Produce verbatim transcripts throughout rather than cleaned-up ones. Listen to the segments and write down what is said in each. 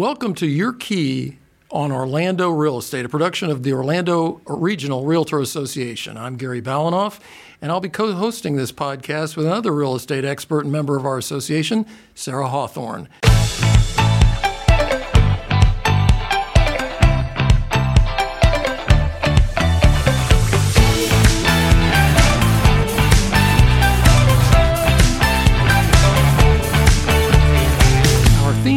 Welcome to Your Key on Orlando Real Estate, a production of the Orlando Regional Realtor Association. I'm Gary Balanoff, and I'll be co-hosting this podcast with another real estate expert and member of our association, Sarah Hawthorne.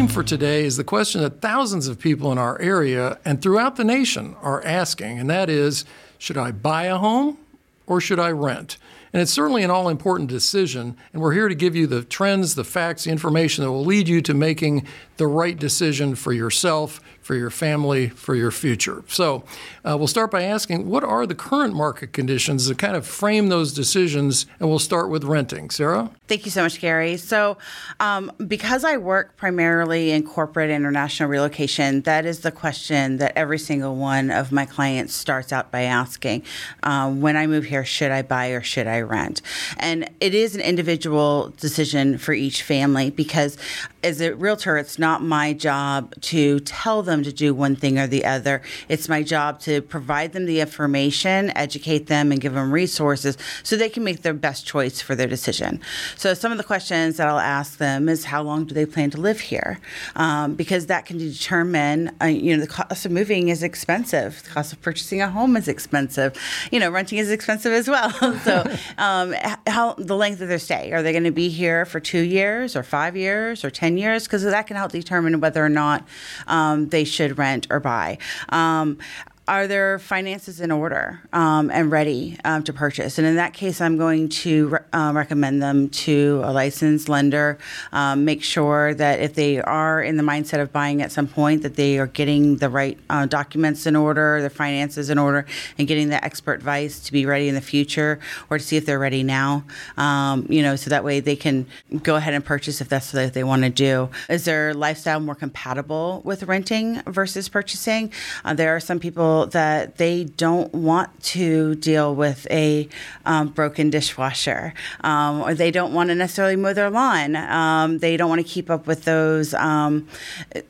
For today is the question that thousands of people in our area and throughout the nation are asking, and that is, should I buy a home or should I rent? And it's certainly an all-important decision, and we're here to give you the trends, the facts, the information that will lead you to making the right decision for yourself, for your family, for your future. So uh, we'll start by asking, what are the current market conditions that kind of frame those decisions? And we'll start with renting. Sarah? Thank you so much, Gary. So um, because I work primarily in corporate international relocation, that is the question that every single one of my clients starts out by asking. Uh, when I move here, should I buy or should I rent? And it is an individual decision for each family, because as a realtor, it's not my job to tell them to do one thing or the other. It's my job to provide them the information, educate them, and give them resources so they can make their best choice for their decision. So some of the questions that I'll ask them is, how long do they plan to live here? Um, because that can determine, uh, you know, the cost of moving is expensive. The cost of purchasing a home is expensive. You know, renting is expensive as well. so um, how the length of their stay. Are they going to be here for two years or five years or ten years? Because that can help determine whether or not um, they should rent or buy. Um, are their finances in order um, and ready um, to purchase? And in that case, I'm going to re- uh, recommend them to a licensed lender. Um, make sure that if they are in the mindset of buying at some point, that they are getting the right uh, documents in order, their finances in order, and getting the expert advice to be ready in the future, or to see if they're ready now. Um, you know, so that way they can go ahead and purchase if that's what they want to do. Is their lifestyle more compatible with renting versus purchasing? Uh, there are some people that they don't want to deal with a um, broken dishwasher, um, or they don't want to necessarily mow their lawn. Um, they don't want to keep up with those um,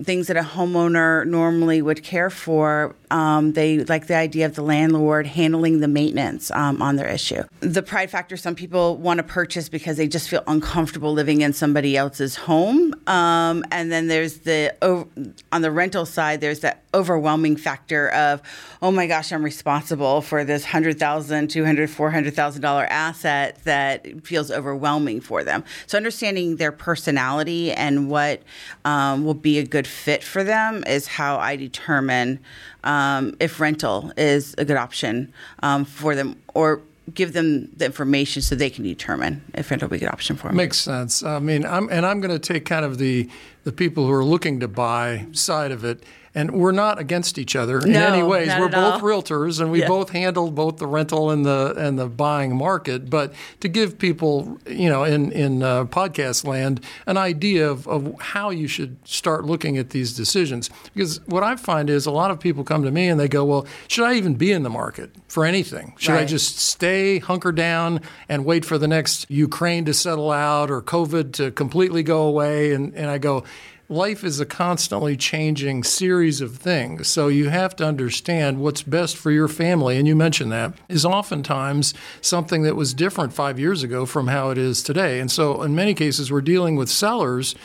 things that a homeowner normally would care for. Um, they like the idea of the landlord handling the maintenance um, on their issue. The pride factor, some people want to purchase because they just feel uncomfortable living in somebody else's home. Um, and then there's the, on the rental side, there's that overwhelming factor of, oh my gosh, I'm responsible for this one hundred thousand dollars, two hundred thousand dollars, four hundred thousand dollars asset that feels overwhelming for them. So understanding their personality and what um, will be a good fit for them is how I determine um, if rental is a good option um, for them, or give them the information so they can determine if rental will be a good option for them. Makes sense. I mean, I'm, and I'm going to take kind of the, the people who are looking to buy side of it. And we're not against each other in no, any ways. We're both all. realtors, and we yeah. both handle both the rental and the and the buying market. But to give people, you know, in in uh, podcast land, an idea of, of how you should start looking at these decisions, because what I find is a lot of people come to me and they go, "Well, should I even be in the market for anything? Should right. I just stay, hunker down, and wait for the next Ukraine to settle out or COVID to completely go away?" And and I go, life is a constantly changing series of things, so you have to understand what's best for your family, and you mentioned that, is oftentimes something that was different five years ago from how it is today. And so in many cases, we're dealing with sellers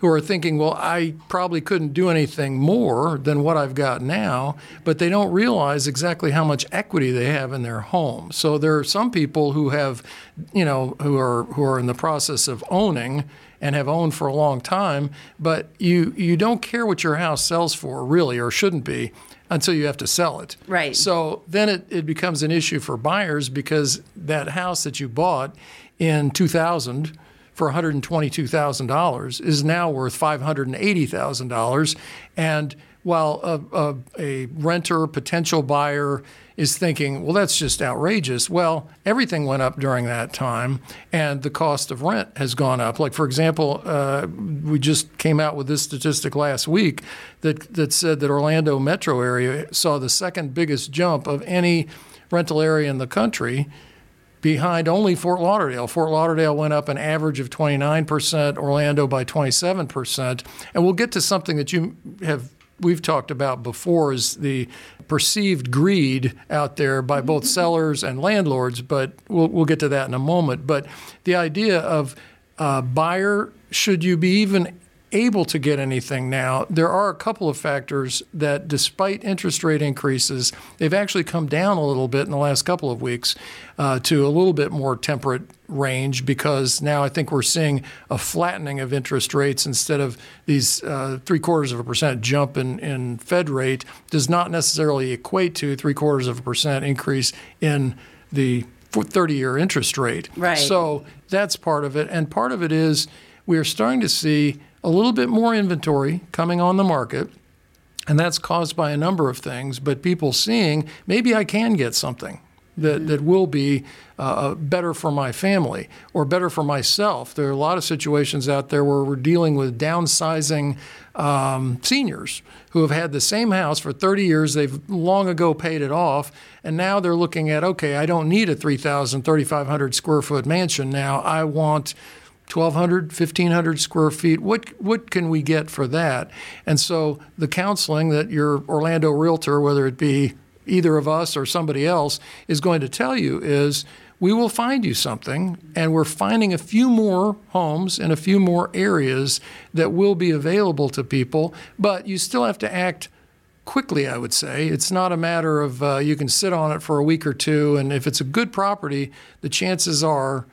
who are thinking, well, I probably couldn't do anything more than what I've got now, but they don't realize exactly how much equity they have in their home. So there are some people who have, you know, who are who are in the process of owning and have owned for a long time, but you you don't care what your house sells for, really, or shouldn't be, until you have to sell it. Right. So then it, it becomes an issue for buyers, because that house that you bought in two thousand for one hundred twenty-two thousand dollars is now worth five hundred eighty thousand dollars. And while a, a, a renter, potential buyer is thinking, well, that's just outrageous. Well, everything went up during that time, and the cost of rent has gone up. Like, for example, uh, we just came out with this statistic last week that, that said that Orlando metro area saw the second biggest jump of any rental area in the country behind only Fort Lauderdale. Fort Lauderdale went up an average of twenty-nine percent, Orlando by twenty-seven percent. And we'll get to something that you have we've talked about before, is the perceived greed out there by both sellers and landlords, but we'll we'll get to that in a moment. But the idea of uh, buyer, should you be even able to get anything now, there are a couple of factors that, despite interest rate increases, they've actually come down a little bit in the last couple of weeks uh, to a little bit more temperate range, because now I think we're seeing a flattening of interest rates instead of these uh, three quarters of a percent jump in, in Fed rate does not necessarily equate to three quarters of a percent increase in the thirty-year interest rate. Right. So that's part of it. And part of it is we are starting to see a little bit more inventory coming on the market, and that's caused by a number of things, but people seeing, maybe I can get something that, mm-hmm. that will be uh, better for my family or better for myself. There are a lot of situations out there where we're dealing with downsizing um, seniors who have had the same house for thirty years. They've long ago paid it off, and now they're looking at, okay, I don't need a three thousand, thirty-five hundred square foot mansion now. I want twelve hundred, fifteen hundred square feet. What what can we get for that? And so the counseling that your Orlando realtor, whether it be either of us or somebody else, is going to tell you is, we will find you something, and we're finding a few more homes in a few more areas that will be available to people, but you still have to act quickly, I would say. It's not a matter of uh, you can sit on it for a week or two, and if it's a good property, the chances are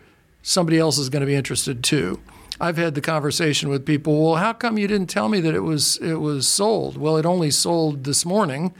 somebody else is going to be interested too. I've had the conversation with people, well, how come you didn't tell me that it was it was sold? Well, it only sold this morning,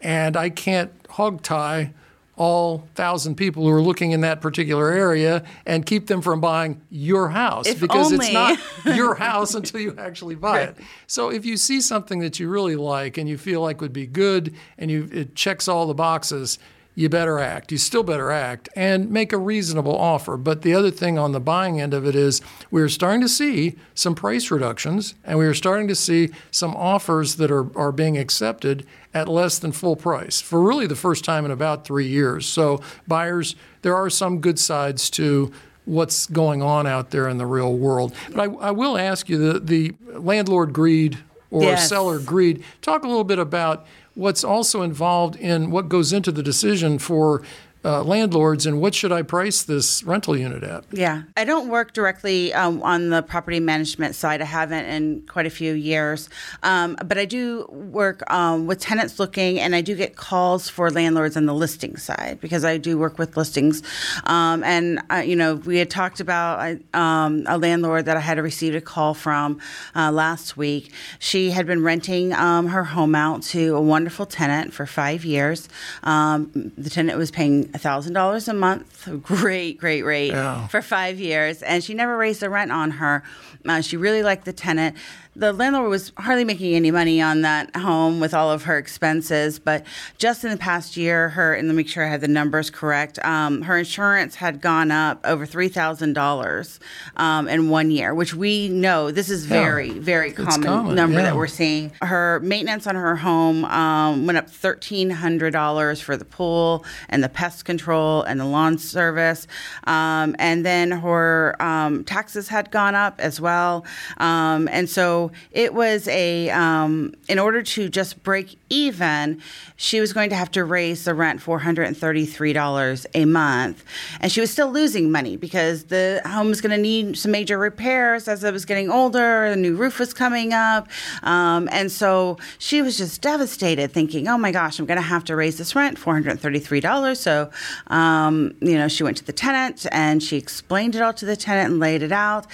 and I can't hogtie all thousand people who are looking in that particular area and keep them from buying your house, if because only. It's not your house until you actually buy it. So if you see something that you really like and you feel like would be good and you it checks all the boxes, you better act. You still better act and make a reasonable offer. But the other thing on the buying end of it is we're starting to see some price reductions, and we are starting to see some offers that are, are being accepted at less than full price for really the first time in about three years. So buyers, there are some good sides to what's going on out there in the real world. But I, I will ask you the, the landlord greed or yes. seller greed. Talk a little bit about what's also involved in what goes into the decision for uh, landlords and what should I price this rental unit at? Yeah, I don't work directly um, on the property management side. I haven't in quite a few years, um, but I do work um, with tenants looking, and I do get calls for landlords on the listing side because I do work with listings. Um, and, I, you know, we had talked about um, a landlord that I had received a call from uh, last week. She had been renting um, her home out to a wonderful tenant for five years. Um, the tenant was paying one thousand dollars a month, great, great rate yeah. for five years. And she never raised the rent on her. Uh, she really liked the tenant. The landlord was hardly making any money on that home with all of her expenses. But just in the past year, her, and let me make sure I have the numbers correct, um, her insurance had gone up over three thousand dollars um, in one year, which we know this is very, yeah. very common, common number yeah. that we're seeing. Her maintenance on her home um, went up one thousand three hundred dollars for the pool and the pest control and the lawn service, um, and then her um, taxes had gone up as well, um, and so it was a um, in order to just break even, she was going to have to raise the rent four hundred thirty-three dollars a month, and she was still losing money because the home was going to need some major repairs as it was getting older. A new roof was coming up, um, and so she was just devastated, thinking, "Oh my gosh, I'm going to have to raise this rent four hundred thirty-three dollars." So Um, you know, she went to the tenant and she explained it all to the tenant and laid it out.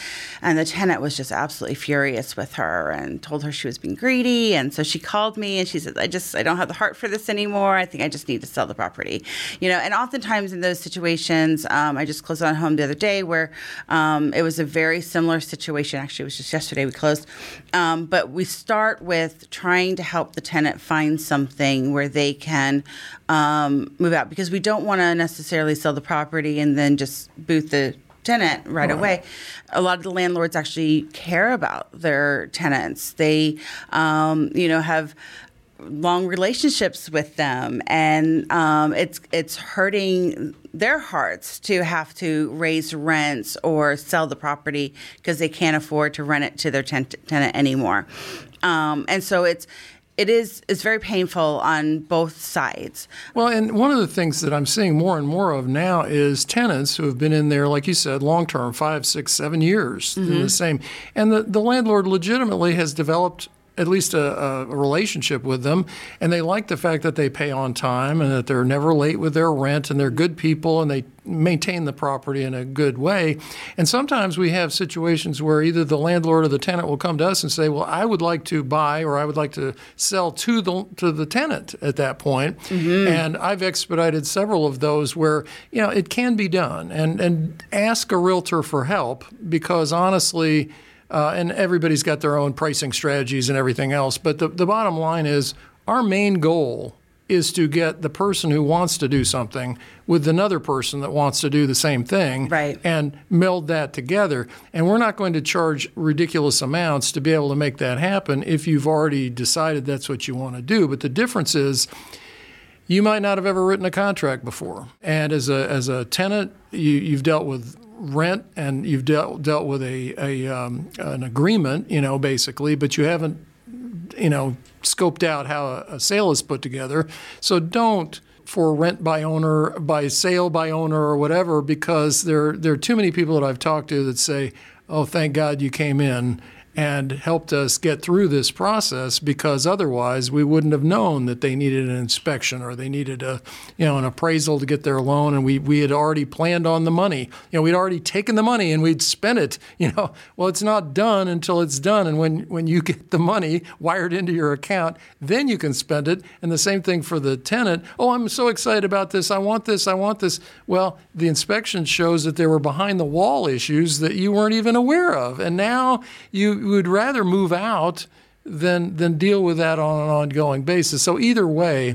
And the tenant was just absolutely furious with her and told her she was being greedy. And so she called me and she said, I just, I don't have the heart for this anymore. I think I just need to sell the property. You know, and oftentimes in those situations, um, I just closed on a home the other day where um, it was a very similar situation. Actually, it was just yesterday we closed. Um, but we start with trying to help the tenant find something where they can um, move out, because we don't don't want to necessarily sell the property and then just boot the tenant right wow. away. A lot of the landlords actually care about their tenants. They, um, you know, have long relationships with them, and um, it's it's hurting their hearts to have to raise rents or sell the property because they can't afford to rent it to their ten- tenant anymore. Um, and so it's it is it's very painful on both sides. Well, and one of the things that I'm seeing more and more of now is tenants who have been in there, like you said, long term, five, six, seven years, mm-hmm. the same, and the, the landlord legitimately has developed at least a, a relationship with them, and they like the fact that they pay on time and that they're never late with their rent, and they're good people, and they maintain the property in a good way. And sometimes we have situations where either the landlord or the tenant will come to us and say, well, I would like to buy, or I would like to sell to the to the tenant at that point. Mm-hmm. And I've expedited several of those where, you know, it can be done. And, and ask a realtor for help, because honestly, Uh, and everybody's got their own pricing strategies and everything else. But the, the bottom line is, our main goal is to get the person who wants to do something with another person that wants to do the same thing, right, and meld that together. And we're not going to charge ridiculous amounts to be able to make that happen if you've already decided that's what you want to do. But the difference is, you might not have ever written a contract before. And as a as a tenant, you, you've dealt with rent, and you've dealt dealt with a, a um, an agreement, you know, basically, but you haven't, you know, scoped out how a, a sale is put together. So don't for rent by owner, by sale by owner, or whatever, because there there are too many people that I've talked to that say, "Oh, thank God you came in and helped us get through this process, because otherwise we wouldn't have known that they needed an inspection, or they needed a, you know, an appraisal to get their loan, and we, we had already planned on the money. You know, we'd already taken the money and we'd spent it, you know." Well, it's not done until it's done. And when, when you get the money wired into your account, then you can spend it. And the same thing for the tenant. "Oh, I'm so excited about this. I want this. I want this." Well, the inspection shows that there were behind the wall issues that you weren't even aware of. And now you would rather move out than than deal with that on an ongoing basis. So either way,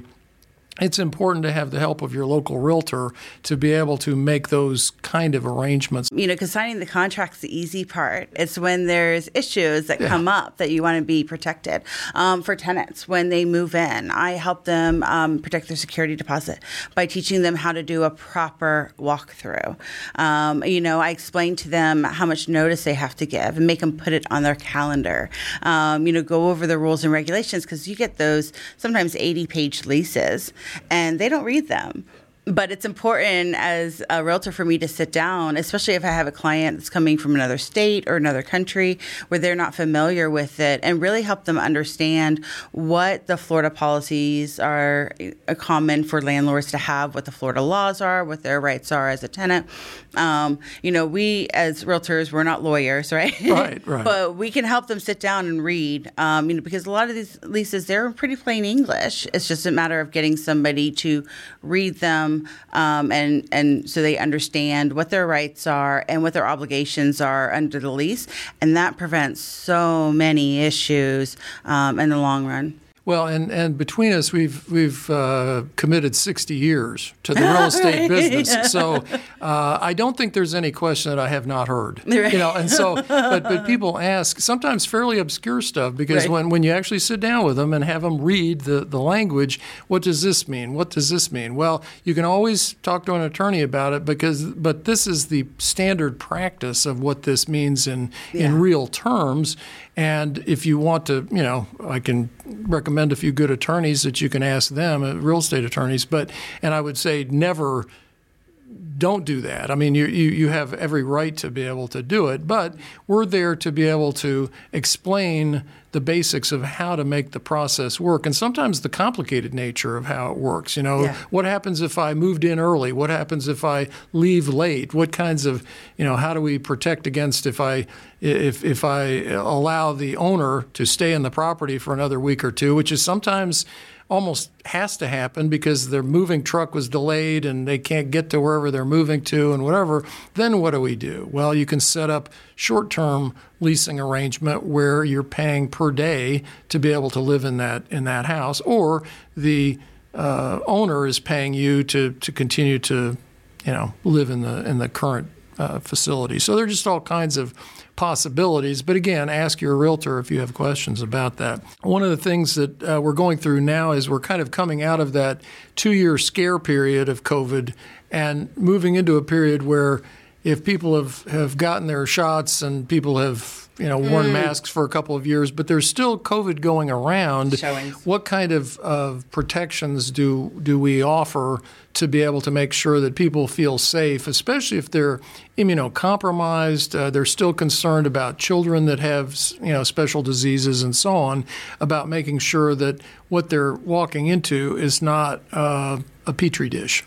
it's important to have the help of your local realtor to be able to make those kind of arrangements. You know, because signing the contract's the easy part. It's when there's issues that yeah. come up that you want to be protected. Um, for tenants, when they move in, I help them um, protect their security deposit by teaching them how to do a proper walkthrough. Um, you know, I explain to them how much notice they have to give and make them put it on their calendar. Um, you know, go over the rules and regulations, because you get those sometimes eighty-page leases, and they don't read them. But it's important as a realtor for me to sit down, especially if I have a client that's coming from another state or another country where they're not familiar with it, and really help them understand what the Florida policies are common for landlords to have, what the Florida laws are, what their rights are as a tenant. Um, you know, we as realtors, we're not lawyers, right? Right, right. But we can help them sit down and read, um, you know, because a lot of these leases, they're in pretty plain English. It's just a matter of getting somebody to read them. Um, and, and so they understand what their rights are and what their obligations are under the lease. And that prevents so many issues um, in the long run. Well, and, and between us, we've we've uh, committed sixty years to the real estate business. So uh, I don't think there's any question that I have not heard. Right. You know, and so, but but people ask sometimes fairly obscure stuff, because right. when, when you actually sit down with them and have them read the, the language, what does this mean? What does this mean? Well, you can always talk to an attorney about it, because but this is the standard practice of what this means in yeah. in real terms. And if you want to, you know, I can recommend a few good attorneys that you can ask them, uh, real estate attorneys. But and I would say never, don't do that. I mean, you, you, you have every right to be able to do it. But we're there to be able to explain the basics of how to make the process work, and sometimes the complicated nature of how it works. You know, yeah. What happens if I moved in early? What happens if I leave late? What kinds of, you know, how do we protect against if I if if I allow the owner to stay in the property for another week or two, which is sometimes almost has to happen because their moving truck was delayed and they can't get to wherever they're moving to and whatever, then what do we do? Well, you can set up short-term leasing arrangement where you're paying per day to be able to live in that in that house, or the uh, owner is paying you to to continue to, you know, live in the in the current uh, facility. So there are just all kinds of possibilities. But again, ask your realtor if you have questions about that. One of the things that uh, we're going through now is we're kind of coming out of that two-year scare period of COVID and moving into a period where if people have, have gotten their shots and people have, you know, worn mm. masks for a couple of years, but there's still COVID going around. Showings. What kind of, of protections do do we offer to be able to make sure that people feel safe, especially if they're immunocompromised, uh, they're still concerned about children that have, you know, special diseases and so on, about making sure that what they're walking into is not uh, a petri dish.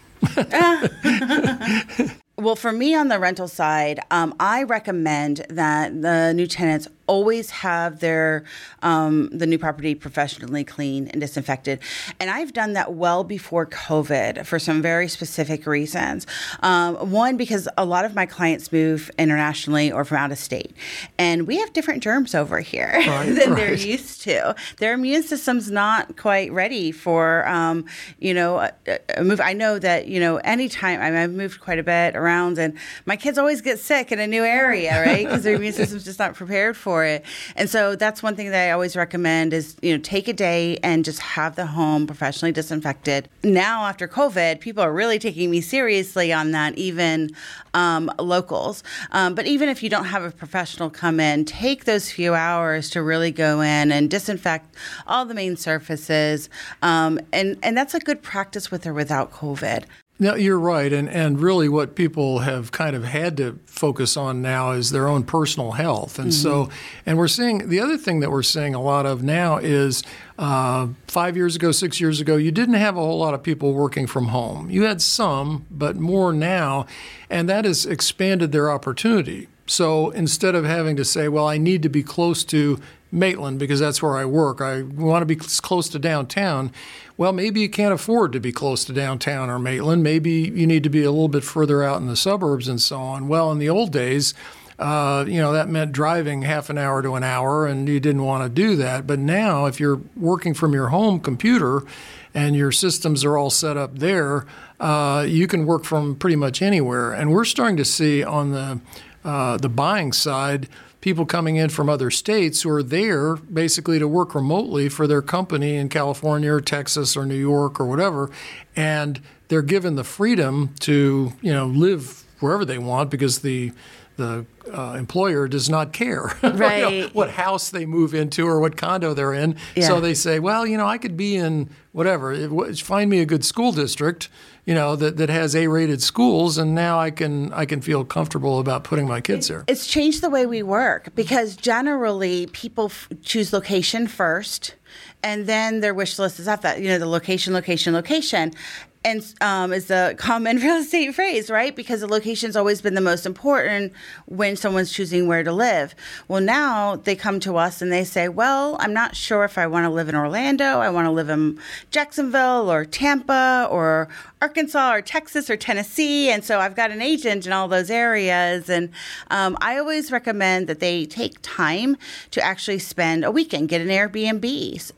Well, for me on the rental side, um, I recommend that the new tenants always have their um, the new property professionally cleaned and disinfected. And I've done that well before COVID for some very specific reasons. Um, one, because a lot of my clients move internationally or from out of state. And we have different germs over here right, than right. they're used to. Their immune system's not quite ready for, um, you know, a, a move. I know that, you know, anytime I mean, I've moved quite a bit around and my kids always get sick in a new area, right? Because their immune system's just not prepared for it. And so that's one thing that I always recommend is, you know, take a day and just have the home professionally disinfected. Now, after COVID, people are really taking me seriously on that, even um, locals. Um, but even if you don't have a professional come in, take those few hours to really go in and disinfect all the main surfaces. Um, and, and that's a good practice with or without COVID. No, you're right. And and really what people have kind of had to focus on now is their own personal health. And mm-hmm. so and we're seeing the other thing that we're seeing a lot of now is uh, five years ago, six years ago, you didn't have a whole lot of people working from home. You had some, but more now. And that has expanded their opportunity. So instead of having to say, well, I need to be close to Maitland because that's where I work, I want to be close to downtown. Well, maybe you can't afford to be close to downtown or Maitland. Maybe you need to be a little bit further out in the suburbs and so on. Well, in the old days, uh, you know, that meant driving half an hour to an hour, and you didn't want to do that. But now, if you're working from your home computer and your systems are all set up there, uh, you can work from pretty much anywhere. And we're starting to see on the Uh, the buying side, people coming in from other states who are there basically to work remotely for their company in California or Texas or New York or whatever, and they're given the freedom to, you know, live wherever they want because the the uh, employer does not care right. you know, what house they move into or what condo they're in. Yeah. So they say, well, you know, I could be in whatever. It w- find me a good school district, you know, that, that has A-rated schools, and now I can I can feel comfortable about putting my kids there. It's changed the way we work because generally people f- choose location first, and then their wish list is after that, you know, the location, location, location. And um, is the common real estate phrase, right? Because the location's always been the most important when someone's choosing where to live. Well, now they come to us and they say, well, I'm not sure if I want to live in Orlando. I want to live in Jacksonville or Tampa or Arkansas or Texas or Tennessee. And so I've got an agent in all those areas. And um, I always recommend that they take time to actually spend a weekend, get an Airbnb,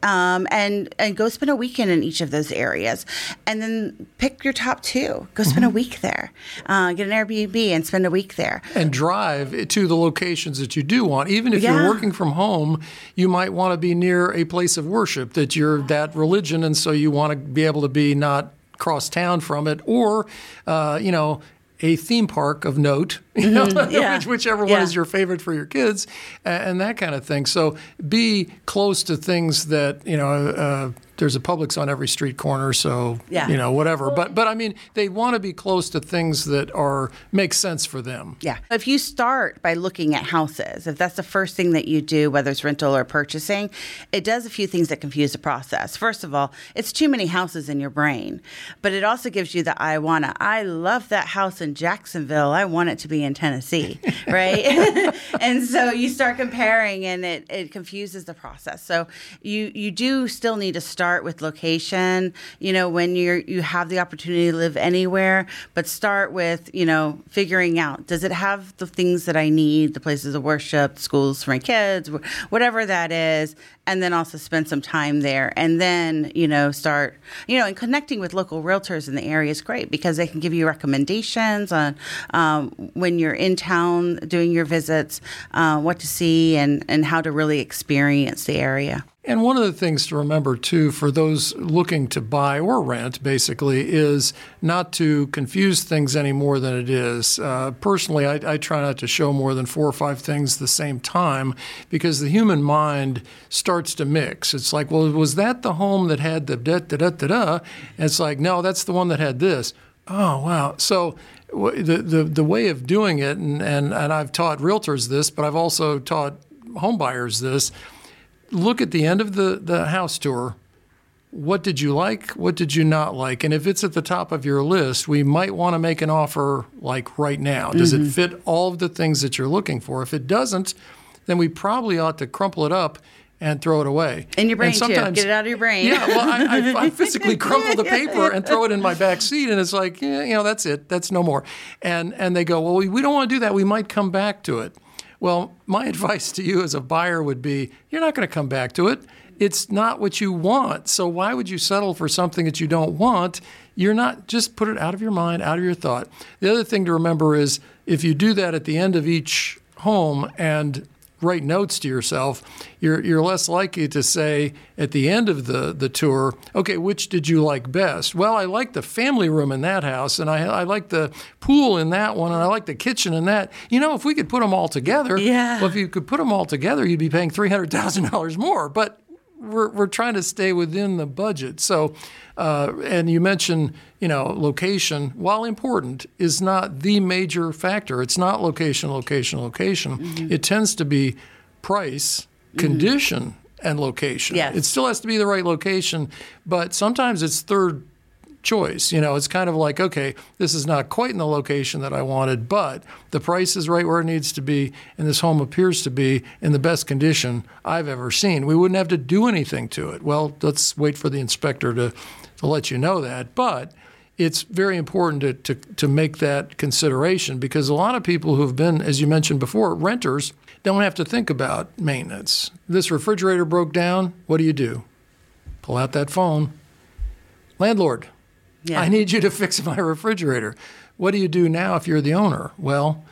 um, and, and go spend a weekend in each of those areas. And then pick your top two. Go spend mm-hmm. a week there. Uh, get an Airbnb and spend a week there. And drive to the locations that you do want. Even if yeah. you're working from home, you might want to be near a place of worship that you're that religion, and so you want to be able to be not cross town from it, or, uh, you know, a theme park of note, you know, mm-hmm. yeah. which, whichever one yeah. is your favorite for your kids, and, and that kind of thing. So be close to things that, you know, uh, there's a Publix on every street corner, so, yeah. you know, whatever. But, but I mean, they want to be close to things that are make sense for them. Yeah. If you start by looking at houses, if that's the first thing that you do, whether it's rental or purchasing, it does a few things that confuse the process. First of all, it's too many houses in your brain, but it also gives you the I wanna. I love that house in Jacksonville. I want it to be in Tennessee, right? And so you start comparing, and it, it confuses the process. So you, you do still need to start. Start with location, you know, when you're you have the opportunity to live anywhere, but start with, you know, figuring out, does it have the things that I need, the places of worship, schools for my kids, whatever that is, and then also spend some time there, and then, you know, start, you know, and connecting with local realtors in the area is great because they can give you recommendations on um, when you're in town doing your visits, uh, what to see and, and how to really experience the area. And one of the things to remember, too, for those looking to buy or rent, basically, is not to confuse things any more than it is. Uh, personally, I, I try not to show more than four or five things at the same time because the human mind starts to mix. It's like, well, was that the home that had the da-da-da-da-da? And it's like, no, that's the one that had this. Oh, wow. So the the, the way of doing it, and, and, and I've taught realtors this, but I've also taught homebuyers this. Look at the end of the, the house tour. What did you like? What did you not like? And if it's at the top of your list, we might want to make an offer like right now. Does mm-hmm. it fit all of the things that you're looking for? If it doesn't, then we probably ought to crumple it up and throw it away. In your brain, too. Get it out of your brain. Yeah, well, I, I, I physically crumple the paper and throw it in my back seat, and it's like, yeah, you know, that's it. That's no more. And, and they go, well, we, we don't want to do that. We might come back to it. Well, my advice to you as a buyer would be, you're not going to come back to it. It's not what you want. So why would you settle for something that you don't want? You're not, just put it out of your mind, out of your thought. The other thing to remember is if you do that at the end of each home and write notes to yourself, you're you're less likely to say at the end of the, the tour, okay, which did you like best? Well, I like the family room in that house, and I I like the pool in that one, and I like the kitchen in that. You know, if we could put them all together, yeah. Well, if you could put them all together, you'd be paying three hundred thousand dollars more, but we're we're trying to stay within the budget. So, uh, and you mentioned, you know, location, while important, is not the major factor. It's not location, location, location. Mm-hmm. It tends to be price, condition, mm-hmm. and location. Yes. It still has to be the right location, but sometimes it's third choice. You know, it's kind of like, okay, this is not quite in the location that I wanted, but the price is right where it needs to be, and this home appears to be in the best condition I've ever seen. We wouldn't have to do anything to it. Well, let's wait for the inspector to, to let you know that, but it's very important to, to, to make that consideration because a lot of people who've been, as you mentioned before, renters don't have to think about maintenance. This refrigerator broke down. What do you do? Pull out that phone. Landlord. Yeah. I need you to fix my refrigerator. What do you do now if you're the owner? Well,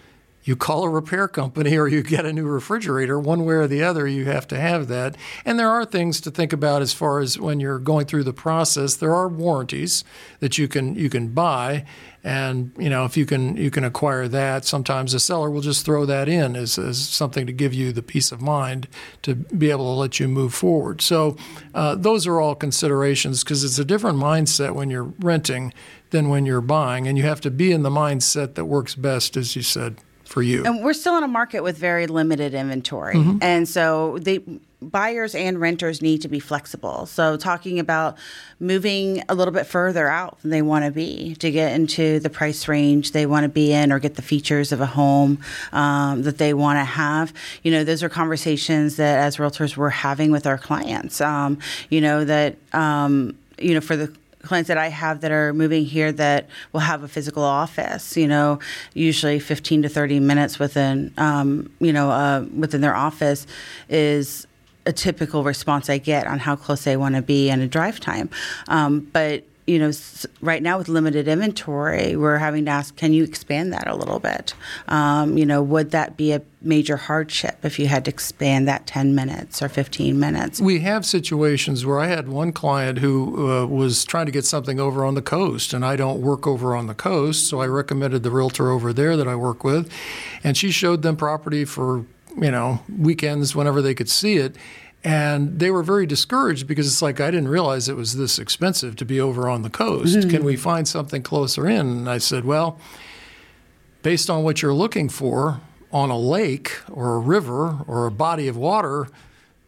you call a repair company or you get a new refrigerator. One way or the other, you have to have that. And there are things to think about as far as when you're going through the process. There are warranties that you can you can buy. And, you know, if you can you can acquire that, sometimes the seller will just throw that in as, as something to give you the peace of mind to be able to let you move forward. So uh, those are all considerations because it's a different mindset when you're renting than when you're buying. And you have to be in the mindset that works best, as you said, for you. And we're still in a market with very limited inventory. Mm-hmm. And so the buyers and renters need to be flexible. So talking about moving a little bit further out than they want to be to get into the price range they want to be in or get the features of a home um, that they want to have. You know, those are conversations that as realtors we're having with our clients, um, you know, that, um, you know, for the clients that I have that are moving here that will have a physical office, you know, usually fifteen to thirty minutes within, um, you know, uh, within their office is a typical response I get on how close they want to be and a drive time. Um, but you know, right now with limited inventory, we're having to ask, can you expand that a little bit? Um, you know, would that be a major hardship if you had to expand that ten minutes or fifteen minutes? We have situations where I had one client who uh, was trying to get something over on the coast, and I don't work over on the coast, so I recommended the realtor over there that I work with, and she showed them property for, you know, weekends whenever they could see it. And they were very discouraged because it's like, I didn't realize it was this expensive to be over on the coast. Mm-hmm. Can we find something closer in? And I said, well, based on what you're looking for on a lake or a river or a body of water,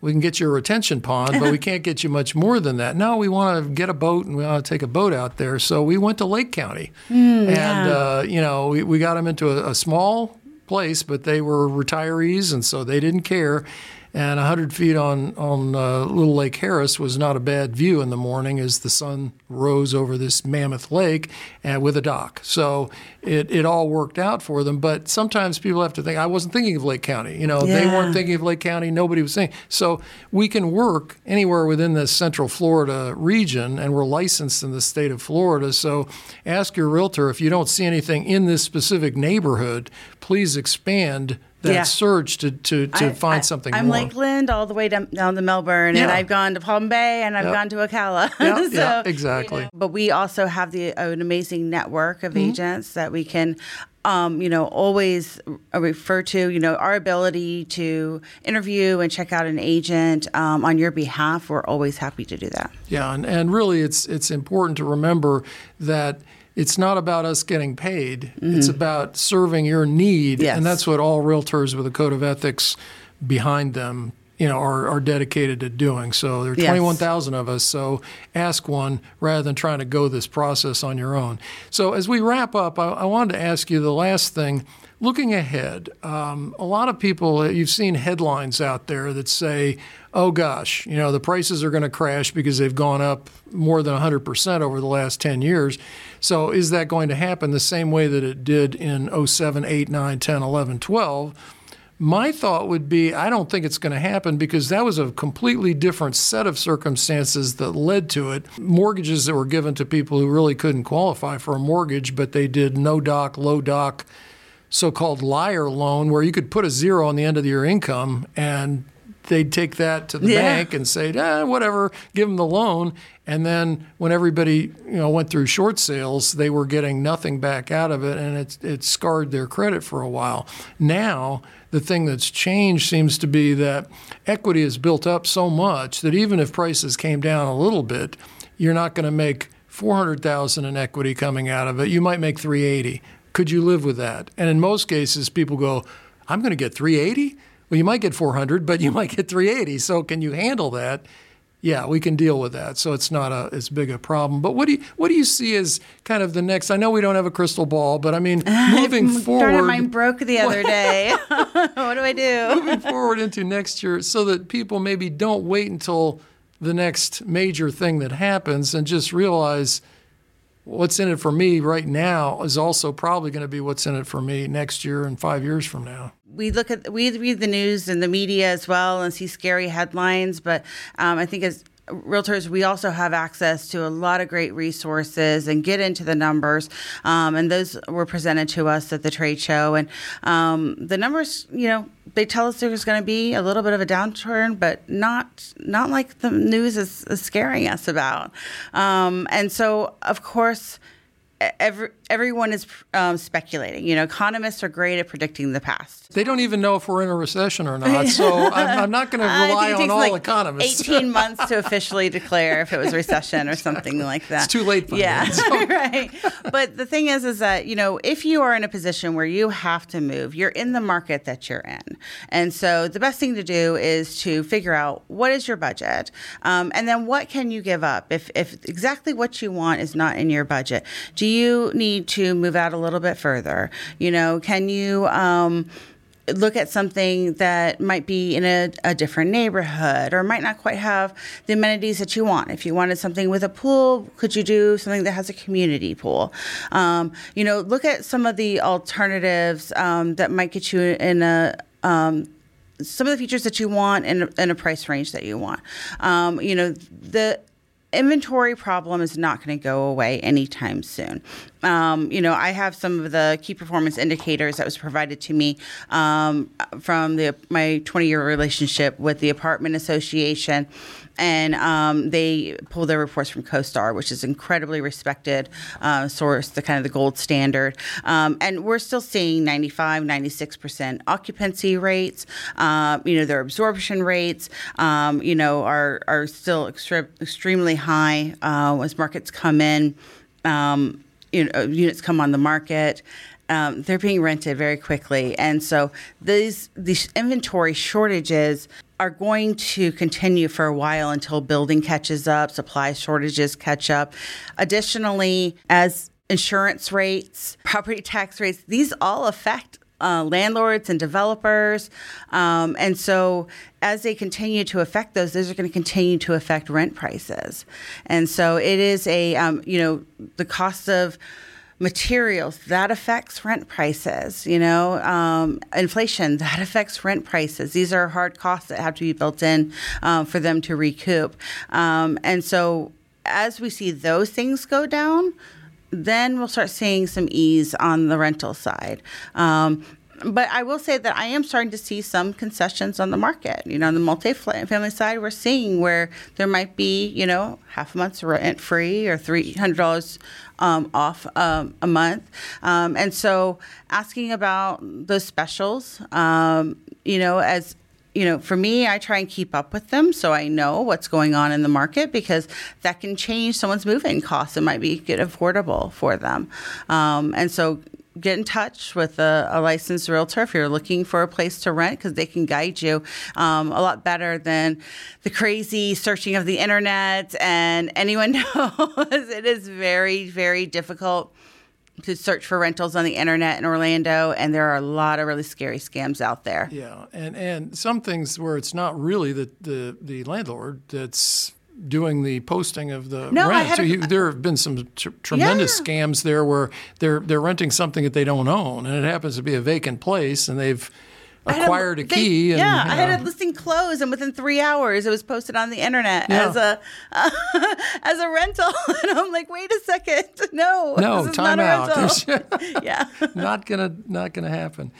we can get you a retention pond, but we can't get you much more than that. No, we want to get a boat and we want to take a boat out there. So we went to Lake County. Mm, and, yeah. uh, you know, we, we got them into a, a small place, but they were retirees and so they didn't care. And one hundred feet on, on uh, Little Lake Harris was not a bad view in the morning as the sun rose over this mammoth lake and with a dock. So it, it all worked out for them. But sometimes people have to think, I wasn't thinking of Lake County. You know, yeah. They weren't thinking of Lake County. Nobody was thinking. So we can work anywhere within the Central Florida region, and we're licensed in the state of Florida. So ask your realtor, if you don't see anything in this specific neighborhood, please expand that yeah. surge to, to, to I, find I, something I'm more. I'm Lakeland all the way down, down to Melbourne, yeah. and I've gone to Palm Bay, and I've yep. gone to Ocala. Yep. so, yeah, exactly. You know, but we also have the uh, an amazing network of mm-hmm. agents that we can, um, you know, always refer to. You know, our ability to interview and check out an agent um, on your behalf, we're always happy to do that. Yeah, and, and really it's it's important to remember that it's not about us getting paid. Mm-hmm. It's about serving your need. Yes. And that's what all realtors with a code of ethics behind them, you know, are, are dedicated to doing. So there are yes. twenty-one thousand of us. So ask one rather than trying to go this process on your own. So as we wrap up, I, I wanted to ask you the last thing. Looking ahead, um, a lot of people, you've seen headlines out there that say, oh gosh, you know, the prices are going to crash because they've gone up more than one hundred percent over the last ten years. So is that going to happen the same way that it did in oh seven, eight, nine, ten, eleven, twelve? My thought would be, I don't think it's going to happen because that was a completely different set of circumstances that led to it. Mortgages that were given to people who really couldn't qualify for a mortgage, but they did no doc, low doc, so-called liar loan, where you could put a zero on the end of your income and they'd take that to the yeah. bank and say, eh, whatever, give them the loan. And then when everybody, you know, went through short sales, they were getting nothing back out of it, and it, it scarred their credit for a while. Now, the thing that's changed seems to be that equity is built up so much that even if prices came down a little bit, you're not going to make four hundred thousand dollars in equity coming out of it. You might make three eighty. Could you live with that? And in most cases, people go, I'm going to get three eighty? Well, you might get four hundred, but you might get three eighty. So can you handle that? Yeah, we can deal with that. So it's not a, as big a problem. But what do you, what do you see as kind of the next? I know we don't have a crystal ball, but I mean, moving forward. Darn it, mine broke the other day. What do I do? Moving forward into next year, so that people maybe don't wait until the next major thing that happens and just realize what's in it for me right now is also probably going to be what's in it for me next year and five years from now. We look at, we read the news and the media as well and see scary headlines, but um, I think as realtors, we also have access to a lot of great resources and get into the numbers, um, and those were presented to us at the trade show. And um, the numbers, you know, they tell us there's going to be a little bit of a downturn, but not not like the news is, is scaring us about. Um, and so, of course, Every, everyone is um, speculating. You know, economists are great at predicting the past. They don't even know if we're in a recession or not. So I'm, I'm not going to rely on all like economists. eighteen months to officially declare if it was recession or exactly. something like that. It's too late for yeah, that. So. Right. But the thing is, is that, you know, if you are in a position where you have to move, you're in the market that you're in. And so the best thing to do is to figure out what is your budget, um, and then what can you give up if, if exactly what you want is not in your budget. Do Do you need to move out a little bit further? You know, can you um, look at something that might be in a, a different neighborhood or might not quite have the amenities that you want? If you wanted something with a pool, could you do something that has a community pool? Um, you know, look at some of the alternatives um, that might get you in a um, some of the features that you want and in a price range that you want. Um, you know, the inventory problem is not going to go away anytime soon. Um, you know, I have some of the key performance indicators that was provided to me um, from the my twenty-year relationship with the Apartment Association, and um, they pull their reports from CoStar, which is incredibly respected uh, source, the kind of the gold standard. Um, and we're still seeing ninety-five, ninety-six percent occupancy rates. Uh, you know, their absorption rates, um, you know, are are still extre- extremely high uh, as markets come in. Um, You know, units come on the market. Um, they're being rented very quickly, and so these these inventory shortages are going to continue for a while until building catches up, supply shortages catch up. Additionally, as insurance rates, property tax rates, these all affect uh, landlords and developers. Um, and so as they continue to affect those, those are going to continue to affect rent prices. And so it is a, um, you know, the cost of materials, that affects rent prices, you know, um, inflation, that affects rent prices. These are hard costs that have to be built in uh, for them to recoup. Um, and so as we see those things go down, then we'll start seeing some ease on the rental side. Um, but I will say that I am starting to see some concessions on the market. You know, on the multifamily side, we're seeing where there might be, you know, half a month's rent free or three hundred dollars um, off um, a month. Um, and so asking about those specials, um, you know, as You know, for me, I try and keep up with them so I know what's going on in the market, because that can change someone's move-in costs. It might be get affordable for them. Um, and so get in touch with a, a licensed realtor if you're looking for a place to rent, because they can guide you um, a lot better than the crazy searching of the internet. And anyone knows it is very, very difficult to search for rentals on the internet in Orlando, and there are a lot of really scary scams out there. Yeah, and, and some things where it's not really the, the, the landlord that's doing the posting of the no, rent. So you, there have been some tr- tremendous yeah. scams there where they're they're renting something that they don't own, and it happens to be a vacant place, and they've acquired a, a key. They, and, yeah, you know. I had a listing close, and within three hours, it was posted on the internet yeah. as a uh, as a rental. And I'm like, wait a second, no, no, this is time not out. A rental. yeah, not gonna not gonna happen.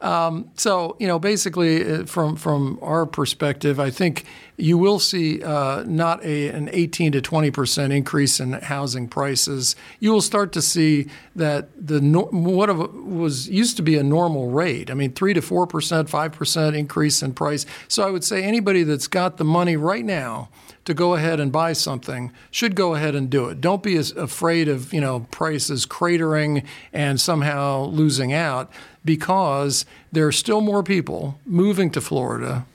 Um, so you know, basically, from from our perspective, I think you will see uh, not a an eighteen to twenty percent increase in housing prices. You will start to see that the what was used to be a normal rate. I mean, three to four percent, five percent increase in price. So I would say anybody that's got the money right now to go ahead and buy something should go ahead and do it. Don't be as afraid of, you know, prices cratering and somehow losing out, because there are still more people moving to Florida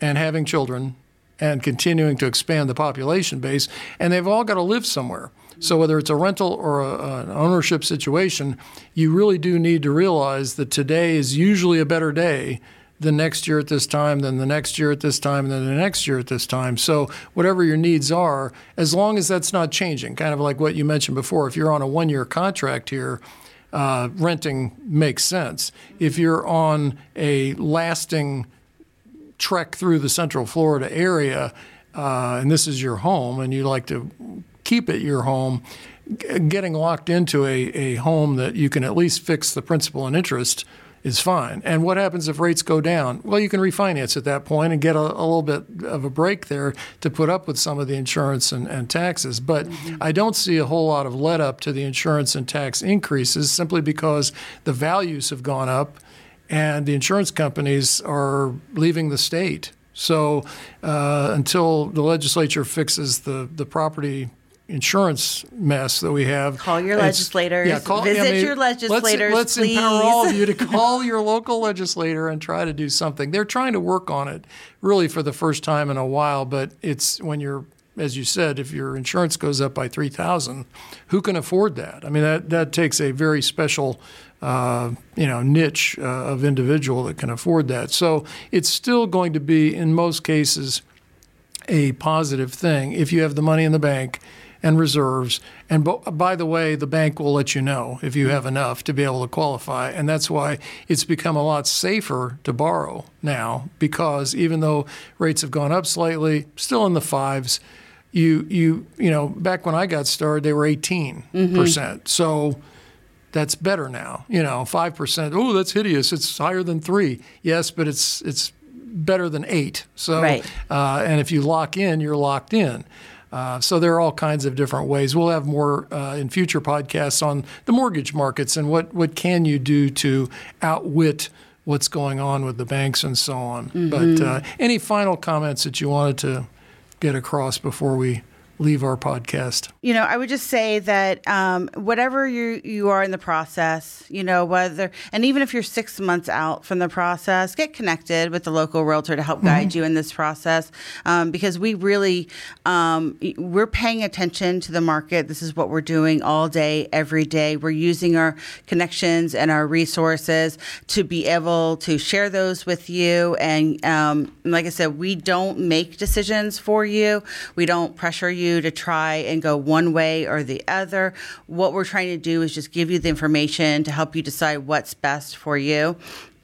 and having children and continuing to expand the population base, and they've all got to live somewhere. So whether it's a rental or a, an ownership situation, you really do need to realize that today is usually a better day the next year at this time, then the next year at this time, and then the next year at this time. So whatever your needs are, as long as that's not changing, kind of like what you mentioned before, if you're on a one-year contract here, uh, renting makes sense. If you're on a lasting trek through the Central Florida area, uh, and this is your home and you like to keep it your home, g- getting locked into a, a home that you can at least fix the principal and interest is fine. And what happens if rates go down? Well, you can refinance at that point and get a, a little bit of a break there to put up with some of the insurance and, and taxes. But mm-hmm. I don't see a whole lot of let up to the insurance and tax increases, simply because the values have gone up and the insurance companies are leaving the state. So uh, until the legislature fixes the, the property insurance mess that we have. Call your legislators. Yeah, call, Visit I mean, your legislators, let's, let's please. Let's empower all of you to call your local legislator and try to do something. They're trying to work on it really for the first time in a while, but it's when you're, as you said, if your insurance goes up by three thousand dollars, who can afford that? I mean, that, that takes a very special uh, you know, niche uh, of individual that can afford that. So it's still going to be, in most cases, a positive thing if you have the money in the bank and reserves. And bo- by the way, the bank will let you know if you have enough to be able to qualify. And that's why it's become a lot safer to borrow now, because even though rates have gone up slightly, still in the fives, you you you know, back when I got started, they were eighteen percent. Mm-hmm. So that's better now. You know, five percent, oh, that's hideous. It's higher than three. Yes, but it's it's better than eight. So, right. uh, and if you lock in, you're locked in. Uh, so there are all kinds of different ways. We'll have more uh, in future podcasts on the mortgage markets and what, what can you do to outwit what's going on with the banks and so on. Mm-hmm. But uh, any final comments that you wanted to get across before we leave our podcast? You know, I would just say that um, whatever you, you are in the process, you know, whether, and even if you're six months out from the process, get connected with the local realtor to help guide mm-hmm. you in this process, um, because we really, um, we're paying attention to the market. This is what we're doing all day, every day. We're using our connections and our resources to be able to share those with you. And um, like I said, we don't make decisions for you. We don't pressure you to try and go one way or the other. What we're trying to do is just give you the information to help you decide what's best for you.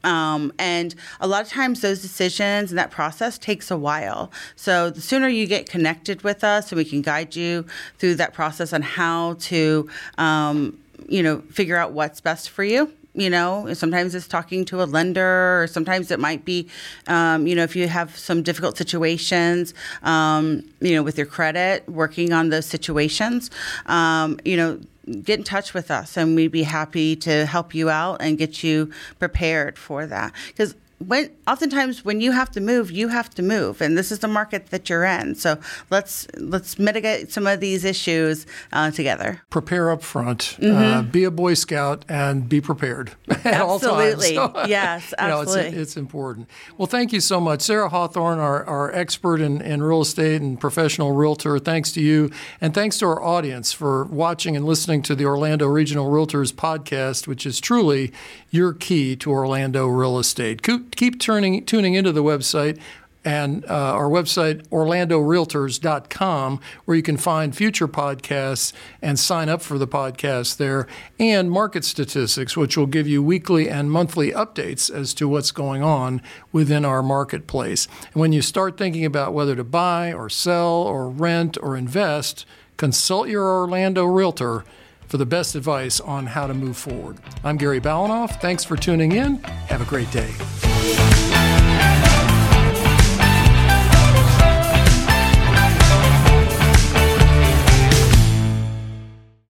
Um, and a lot of times those decisions and that process takes a while. So the sooner you get connected with us and we can guide you through that process on how to, um, you know, figure out what's best for you. You know, sometimes it's talking to a lender, or sometimes it might be, um, you know, if you have some difficult situations, um, you know, with your credit, working on those situations, um, you know, get in touch with us and we'd be happy to help you out and get you prepared for that. Because when oftentimes when you have to move, you have to move, and this is the market that you're in. So let's let's mitigate some of these issues uh, together. Prepare up front. Mm-hmm. Uh, be a Boy Scout and be prepared at absolutely. All times. So, yes, absolutely. You know, it's, it's important. Well, thank you so much. Sarah Hawthorne, our, our expert in, in real estate and professional realtor, thanks to you. And thanks to our audience for watching and listening to the Orlando Regional Realtors podcast, which is truly your key to Orlando real estate. Coop, Keep turning, tuning into the website and uh, our website, Orlando Realtors dot com, where you can find future podcasts and sign up for the podcast there, and market statistics, which will give you weekly and monthly updates as to what's going on within our marketplace. And when you start thinking about whether to buy or sell or rent or invest, consult your Orlando realtor for the best advice on how to move forward. I'm Gary Balanoff. Thanks for tuning in. Have a great day.